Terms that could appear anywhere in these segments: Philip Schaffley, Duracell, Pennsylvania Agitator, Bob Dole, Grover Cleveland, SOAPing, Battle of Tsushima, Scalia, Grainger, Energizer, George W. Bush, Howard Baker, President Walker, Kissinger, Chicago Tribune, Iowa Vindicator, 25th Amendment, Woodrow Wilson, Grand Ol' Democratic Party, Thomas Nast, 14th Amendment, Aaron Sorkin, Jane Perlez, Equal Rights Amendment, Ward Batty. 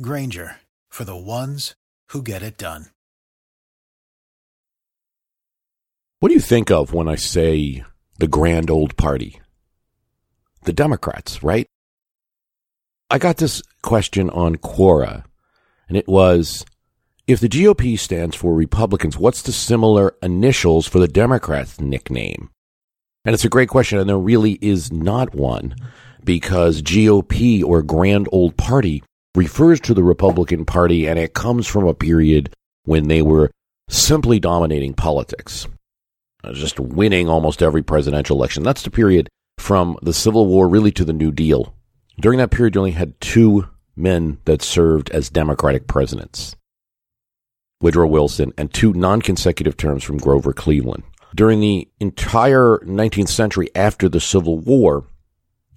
Grainger, for the ones who get it done. What do you think of when I say the grand old party? The Democrats, right? I got this question on Quora, and it was, if the GOP stands for Republicans, what's the similar initials for the Democrats' nickname? And it's a great question, and there really is not one, because GOP, or grand old party, refers to the Republican Party, and it comes from a period when they were simply dominating politics, just winning almost every presidential election. That's the period from the Civil War really to the New Deal. During that period, you only had two men that served as Democratic presidents, Woodrow Wilson, and two non-consecutive terms from Grover Cleveland. During the entire 19th century after the Civil War,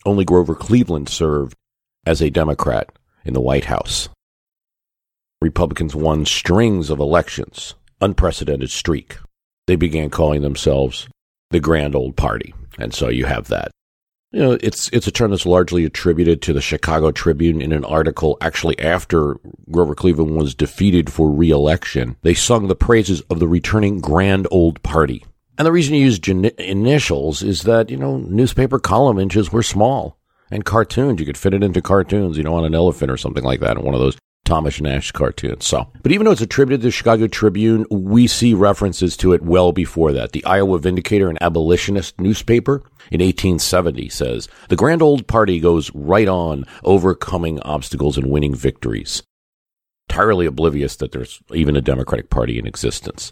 only Grover Cleveland served as a Democrat in the White House. Republicans won strings of elections, unprecedented streak. They began calling themselves the Grand Old Party, and so you have that. You know, it's a term that's largely attributed to the Chicago Tribune in an article actually after Grover Cleveland was defeated for re-election. They sung the praises of the returning Grand Old Party. And the reason you use initials is that, you know, newspaper column inches were small. And cartoons, you could fit it into cartoons, you know, on an elephant or something like that, in one of those Thomas Nast cartoons. So, but even though it's attributed to the Chicago Tribune, we see references to it well before that. The Iowa Vindicator, an abolitionist newspaper in 1870, says, "The grand old party goes right on, overcoming obstacles and winning victories." Entirely oblivious that there's even a Democratic Party in existence.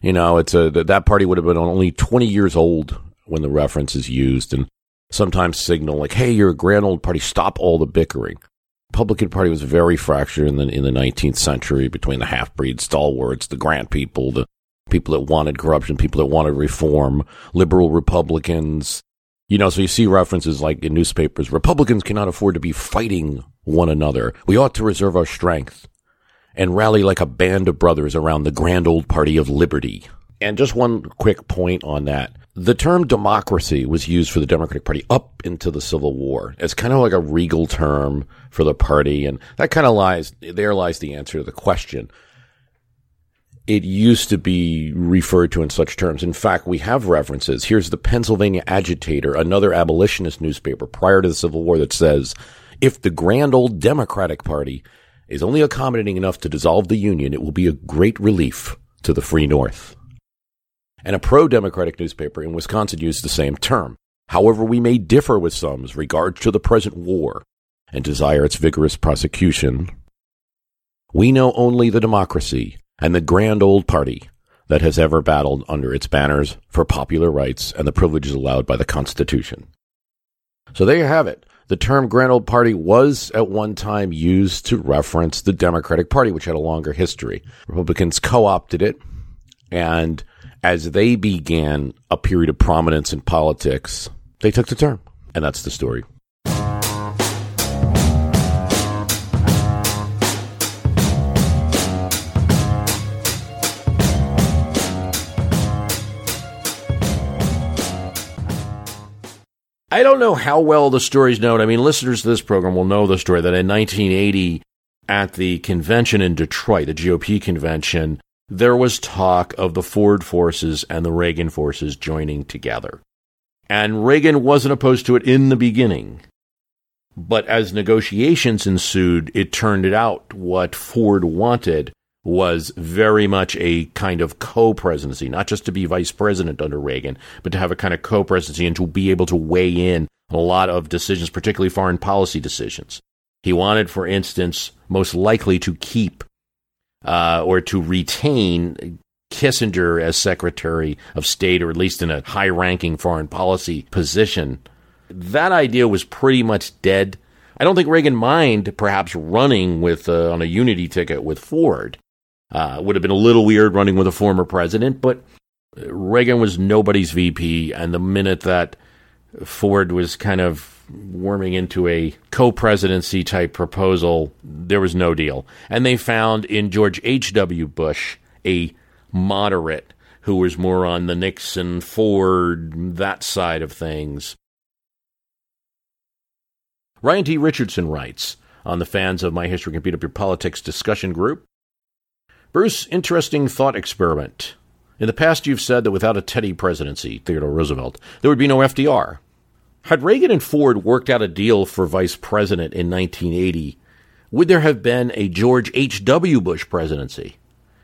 You know, that party would have been only 20 years old when the reference is used, and sometimes signal like, hey, you're a grand old party, stop all the bickering. Republican Party was very fractured in the 19th century between the half-breed stalwarts, the grand people, the people that wanted corruption, people that wanted reform, liberal Republicans. You know, so you see references like in newspapers, Republicans cannot afford to be fighting one another. We ought to reserve our strength and rally like a band of brothers around the grand old party of liberty. And just one quick point on that. The term democracy was used for the Democratic Party up into the Civil War. It's kind of like a regal term for the party, and that kind of there lies the answer to the question. It used to be referred to in such terms. In fact, we have references. Here's the Pennsylvania Agitator, another abolitionist newspaper prior to the Civil War, that says, if the grand old Democratic Party is only accommodating enough to dissolve the Union, it will be a great relief to the free North. And a pro-democratic newspaper in Wisconsin used the same term. However, we may differ with some as regards to the present war and desire its vigorous prosecution. We know only the democracy and the grand old party that has ever battled under its banners for popular rights and the privileges allowed by the Constitution. So there you have it. The term grand old party was at one time used to reference the Democratic Party, which had a longer history. Republicans co-opted it, and as they began a period of prominence in politics, they took the term. And that's the story. I don't know how well the story's known. I mean, listeners to this program will know the story that in 1980, at the convention in Detroit, the GOP convention, there was talk of the Ford forces and the Reagan forces joining together. And Reagan wasn't opposed to it in the beginning. But as negotiations ensued, it turned out what Ford wanted was very much a kind of co-presidency, not just to be vice president under Reagan, but to have a kind of co-presidency and to be able to weigh in on a lot of decisions, particularly foreign policy decisions. He wanted, for instance, most likely to keep or to retain Kissinger as Secretary of State, or at least in a high-ranking foreign policy position. That idea was pretty much dead I don't think Reagan minded perhaps running with on a unity ticket with Ford. Would have been a little weird running with a former president, but Reagan was nobody's VP, and the minute that Ford was kind of warming into a co-presidency type proposal, there was no deal. And they found in George H.W. Bush a moderate who was more on the Nixon, Ford, that side of things. Ryan T. Richardson writes on the Fans of My History Can Beat Up Your Politics discussion group, Bruce, interesting thought experiment. In the past, you've said that without a Teddy presidency, Theodore Roosevelt, there would be no FDR. Had Reagan and Ford worked out a deal for vice president in 1980, would there have been a George H.W. Bush presidency?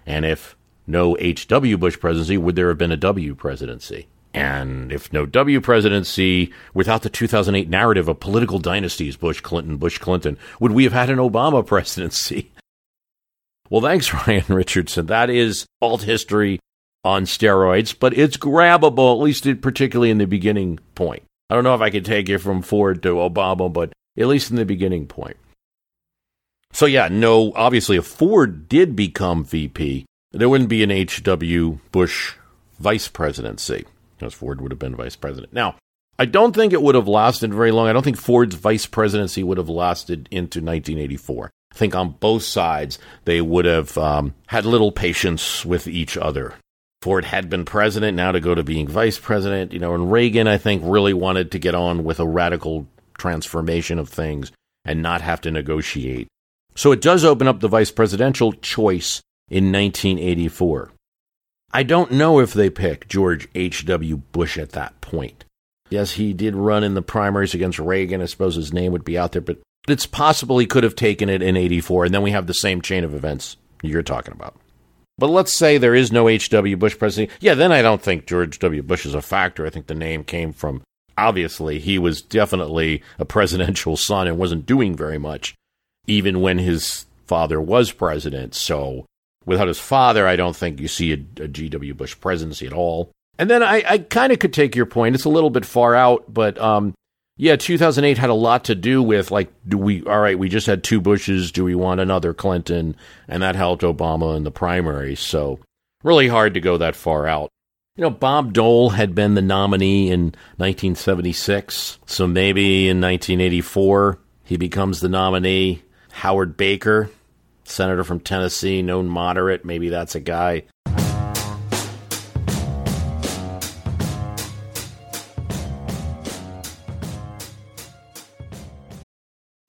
And if no H.W. Bush presidency, would there have been a W presidency? And if no W presidency, without the 2008 narrative of political dynasties, Bush, Clinton, Bush, Clinton, would we have had an Obama presidency? Well, thanks, Ryan Richardson. That is alt history on steroids, but it's grabbable, at least particularly in the beginning point. I don't know if I could take it from Ford to Obama, but at least in the beginning point. So yeah, no, obviously if Ford did become VP, there wouldn't be an H.W. Bush vice presidency, because Ford would have been vice president. Now, I don't think it would have lasted very long. I don't think Ford's vice presidency would have lasted into 1984. I think on both sides, they would have had little patience with each other. Ford had been president, now to go to being vice president, and Reagan, I think, really wanted to get on with a radical transformation of things and not have to negotiate. So it does open up the vice presidential choice in 1984. I don't know if they pick George H.W. Bush at that point. Yes, he did run in the primaries against Reagan. I suppose his name would be out there, but it's possible he could have taken it in 84, and then we have the same chain of events you're talking about. But let's say there is no H.W. Bush presidency. Yeah, then I don't think George W. Bush is a factor. I think the name came from, obviously, he was definitely a presidential son and wasn't doing very much, even when his father was president. So without his father, I don't think you see a G.W. Bush presidency at all. And then I kind of could take your point. It's a little bit far out, but 2008 had a lot to do with, we just had two Bushes, do we want another Clinton? And that helped Obama in the primaries, so really hard to go that far out. Bob Dole had been the nominee in 1976, so maybe in 1984 he becomes the nominee. Howard Baker, senator from Tennessee, known moderate, maybe that's a guy.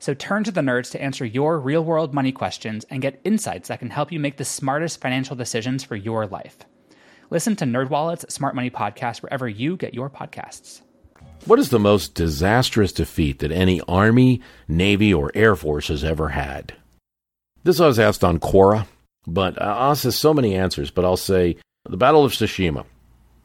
So turn to the nerds to answer your real-world money questions and get insights that can help you make the smartest financial decisions for your life. Listen to NerdWallet's Smart Money Podcast wherever you get your podcasts. What is the most disastrous defeat that any Army, Navy, or Air Force has ever had? This I was asked on Quora, but I'll say so many answers, but I'll say the Battle of Tsushima.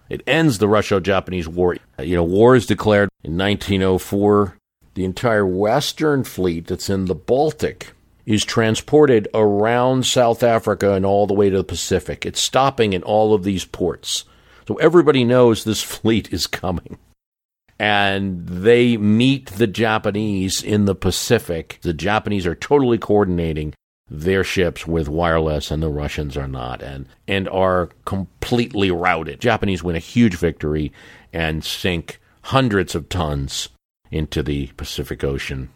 It ends the Russo-Japanese War. War is declared in 1904. The entire Western fleet that's in the Baltic is transported around South Africa and all the way to the Pacific. It's stopping in all of these ports. So everybody knows this fleet is coming. And they meet the Japanese in the Pacific. The Japanese are totally coordinating their ships with wireless, and the Russians are not, and are completely routed. Japanese win a huge victory and sink hundreds of tons into the Pacific Ocean.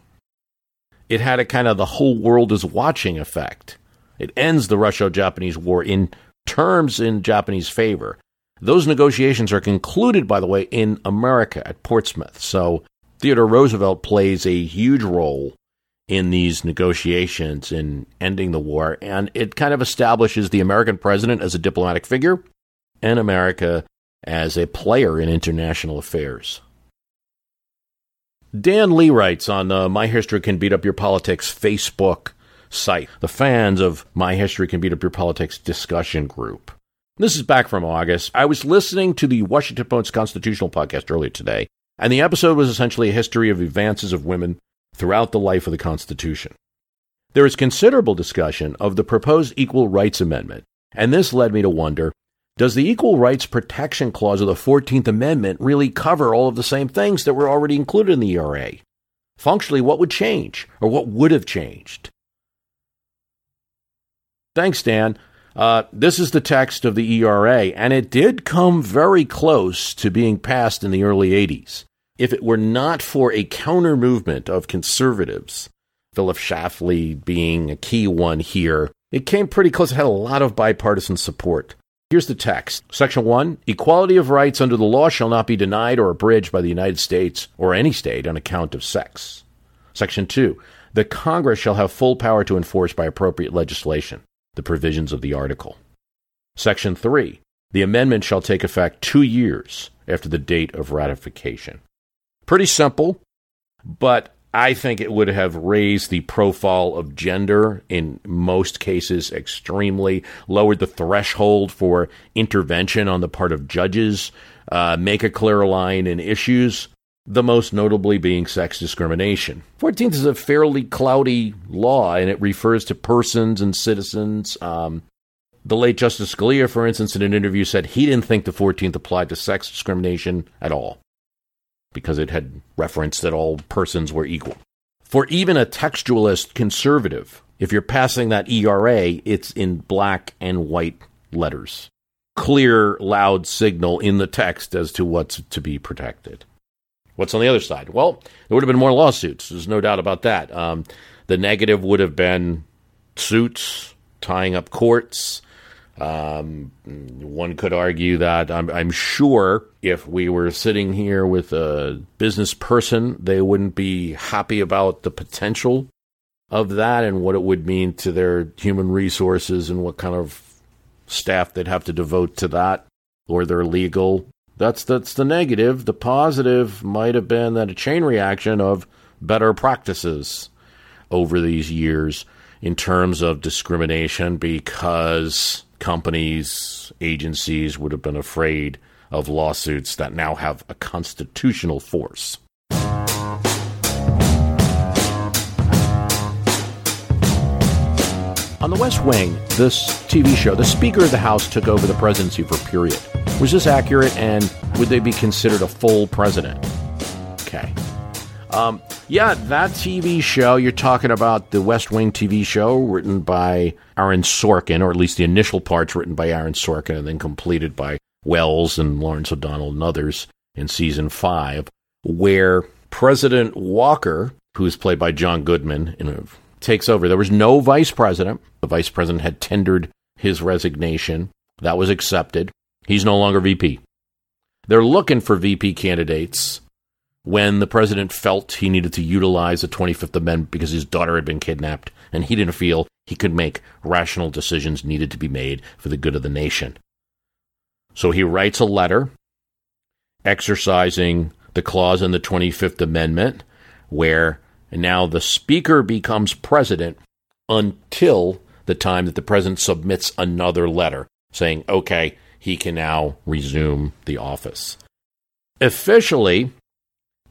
It had a kind of the whole world is watching effect. It ends the Russo-Japanese War in terms in Japanese favor. Those negotiations are concluded, by the way, in America at Portsmouth. So Theodore Roosevelt plays a huge role in these negotiations in ending the war, and it kind of establishes the American president as a diplomatic figure and America as a player in international affairs. Dan Lee writes on My History Can Beat Up Your Politics Facebook site, the fans of My History Can Beat Up Your Politics discussion group. This is back from August. I was listening to the Washington Post Constitutional Podcast earlier today, and the episode was essentially a history of advances of women throughout the life of the Constitution. There is considerable discussion of the proposed Equal Rights Amendment, and this led me to wonder, does the Equal Rights Protection Clause of the 14th Amendment really cover all of the same things that were already included in the ERA? Functionally, what would change, or what would have changed? Thanks, Dan. This is the text of the ERA, and it did come very close to being passed in the early 80s. If it were not for a counter-movement of conservatives, Philip Schaffley being a key one here, it came pretty close. It had a lot of bipartisan support. Here's the text. Section 1, equality of rights under the law shall not be denied or abridged by the United States or any state on account of sex. Section 2, the Congress shall have full power to enforce by appropriate legislation the provisions of the article. Section 3. The amendment shall take effect 2 years after the date of ratification. Pretty simple, but I think it would have raised the profile of gender in most cases extremely, lowered the threshold for intervention on the part of judges, make a clear line in issues, the most notably being sex discrimination. 14th is a fairly cloudy law, and it refers to persons and citizens. The late Justice Scalia, for instance, in an interview said he didn't think the 14th applied to sex discrimination at all, because it had referenced that all persons were equal. For even a textualist conservative, if you're passing that ERA, it's in black and white letters. Clear, loud signal in the text as to what's to be protected. What's on the other side? Well, there would have been more lawsuits. There's no doubt about that. The negative would have been suits, tying up courts. One could argue that I'm sure if we were sitting here with a business person, they wouldn't be happy about the potential of that and what it would mean to their human resources and what kind of staff they'd have to devote to that or their legal. That's the negative. The positive might have been that a chain reaction of better practices over these years in terms of discrimination, because companies, agencies would have been afraid of lawsuits that now have a constitutional force. On The West Wing, this TV show, the Speaker of the House took over the presidency for a period. Was this accurate, and would they be considered a full president? Okay. Yeah, that TV show, you're talking about the West Wing TV show written by Aaron Sorkin, or at least the initial parts written by Aaron Sorkin and then completed by Wells and Lawrence O'Donnell and others in season 5, where President Walker, who's played by John Goodman, takes over. There was no vice president. The vice president had tendered his resignation. That was accepted. He's no longer VP. They're looking for VP candidates when the president felt he needed to utilize the 25th Amendment because his daughter had been kidnapped, and he didn't feel he could make rational decisions needed to be made for the good of the nation. So he writes a letter exercising the clause in the 25th Amendment where now the speaker becomes president until the time that the president submits another letter saying, okay, he can now resume the office. Officially,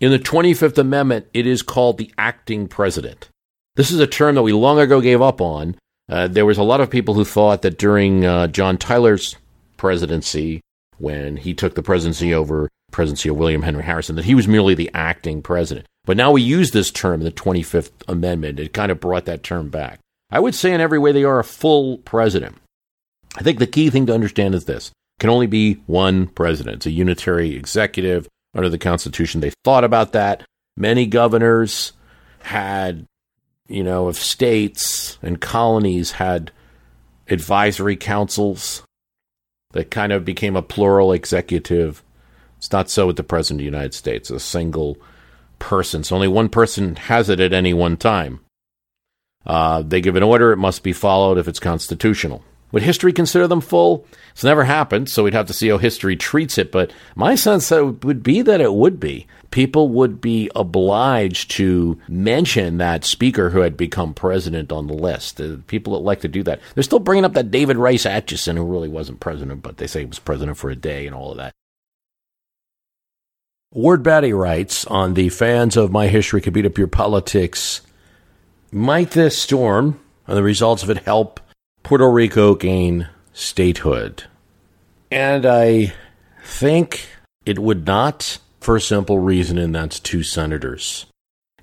in the 25th Amendment, it is called the acting president. This is a term that we long ago gave up on. There was a lot of people who thought that during John Tyler's presidency, when he took the presidency over presidency of William Henry Harrison, that he was merely the acting president. But now we use this term, the 25th Amendment. It kind of brought that term back. I would say in every way they are a full president. I think the key thing to understand is this. Can only be one president. It's a unitary executive under the Constitution. They thought about that. Many governors had, if states and colonies had advisory councils that kind of became a plural executive. It's not so with the President of the United States, a single person. So only one person has it at any one time. They give an order. It must be followed if it's constitutional. Would history consider them full? It's never happened, so we'd have to see how history treats it. But my sense would be that it would be. People would be obliged to mention that speaker who had become president on the list. People that like to do that. They're still bringing up that David Rice Atchison, who really wasn't president, but they say he was president for a day and all of that. Ward Batty writes on the Fans of My History Could Beat Up Your Politics, might this storm and the results of it help Puerto Rico gain statehood? And I think it would not, for a simple reason, and that's two senators.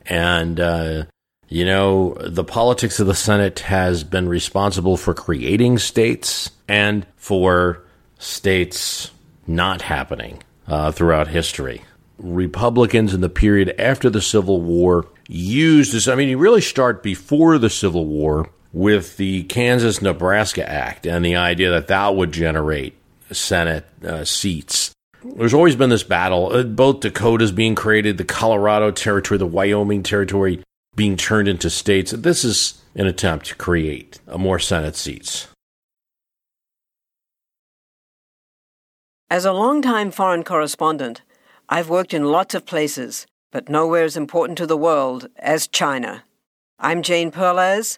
And, the politics of the Senate has been responsible for creating states and for states not happening throughout history. Republicans in the period after the Civil War used this. I mean, you really start before the Civil War with the Kansas-Nebraska Act and the idea that that would generate Senate seats. There's always been this battle, both Dakotas being created, the Colorado Territory, the Wyoming Territory being turned into states. This is an attempt to create more Senate seats. As a longtime foreign correspondent, I've worked in lots of places, but nowhere as important to the world as China. I'm Jane Perlez,